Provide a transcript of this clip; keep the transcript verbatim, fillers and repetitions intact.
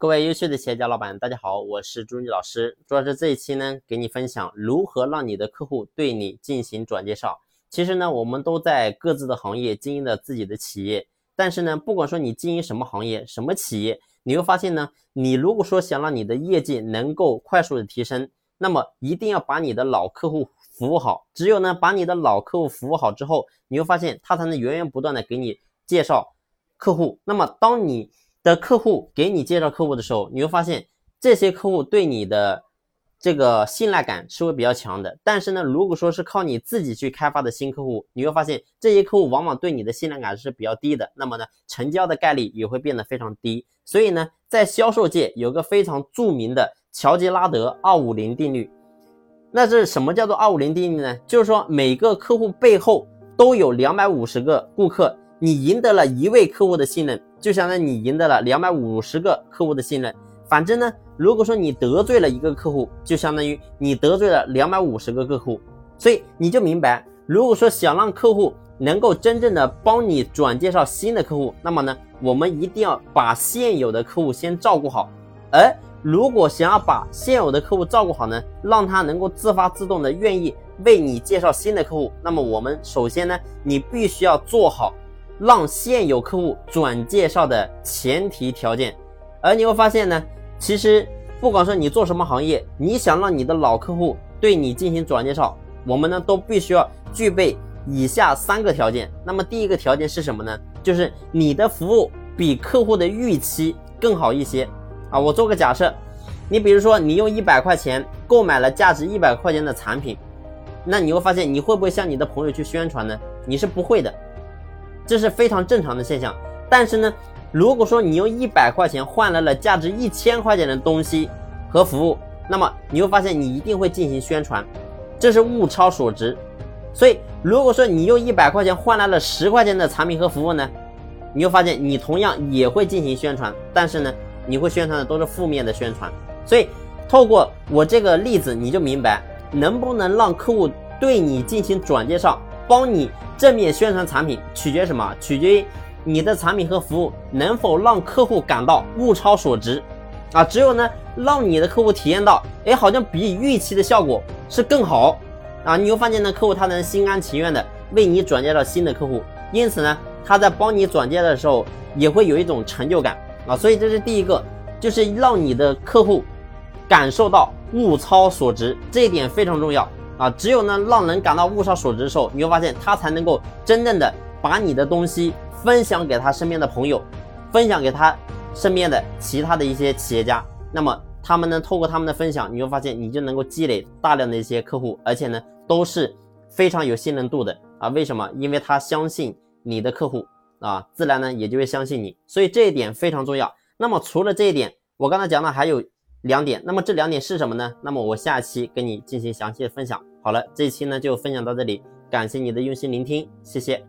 各位优秀的企业家老板，大家好，我是朱老师。朱老师这一期呢，给你分享如何让你的客户对你进行转介绍。其实呢，我们都在各自的行业经营了自己的企业，但是呢，不管说你经营什么行业、什么企业，你会发现呢，你如果说想让你的业绩能够快速的提升，那么一定要把你的老客户服务好。只有呢，把你的老客户服务好之后，你会发现他才能源源不断的给你介绍客户。那么当你的客户给你介绍客户的时候，你会发现这些客户对你的这个信赖感是会比较强的。但是呢，如果说是靠你自己去开发的新客户，你会发现这些客户往往对你的信赖感是比较低的，那么呢，成交的概率也会变得非常低。所以呢，在销售界有个非常著名的乔吉拉德二五零定律。那这什么叫做二五零定律呢？就是说每个客户背后都有两百五十个顾客，你赢得了一位客户的信任，就相当于你赢得了两百五十个客户的信任。反之呢，如果说你得罪了一个客户，就相当于你得罪了两百五十个客户。所以你就明白，如果说想让客户能够真正的帮你转介绍新的客户，那么呢，我们一定要把现有的客户先照顾好。而如果想要把现有的客户照顾好呢，让他能够自发自动的愿意为你介绍新的客户，那么我们首先呢，你必须要做好让现有客户转介绍的前提条件。而你会发现呢，其实不管说你做什么行业，你想让你的老客户对你进行转介绍，我们呢都必须要具备以下三个条件。那么第一个条件是什么呢？就是你的服务比客户的预期更好一些啊。我做个假设，你比如说你用一百块钱购买了价值一百块钱的产品，那你会发现你会不会向你的朋友去宣传呢？你是不会的，这是非常正常的现象。但是呢，如果说你用一百块钱换来了价值一千块钱的东西和服务，那么你会发现你一定会进行宣传，这是物超所值。所以如果说你用一百块钱换来了十块钱的产品和服务呢，你会发现你同样也会进行宣传，但是呢，你会宣传的都是负面的宣传。所以透过我这个例子，你就明白能不能让客户对你进行转介绍，帮你正面宣传产品，取决什么？取决于你的产品和服务能否让客户感到物超所值啊！只有呢，让你的客户体验到，哎，好像比预期的效果是更好啊！你会发现呢，客户他能心甘情愿的为你转介到新的客户，因此呢，他在帮你转介的时候也会有一种成就感啊！所以这是第一个，就是让你的客户感受到物超所值，这一点非常重要。啊，只有呢让人感到物超所值的时候，你会发现他才能够真正的把你的东西分享给他身边的朋友，分享给他身边的其他的一些企业家。那么他们呢，透过他们的分享，你会发现你就能够积累大量的一些客户，而且呢都是非常有信任度的啊。为什么？因为他相信你的客户啊，自然呢也就会相信你。所以这一点非常重要。那么除了这一点，我刚才讲的还有两点，那么这两点是什么呢？那么我下期跟你进行详细的分享。好了，这一期呢就分享到这里，感谢你的用心聆听，谢谢。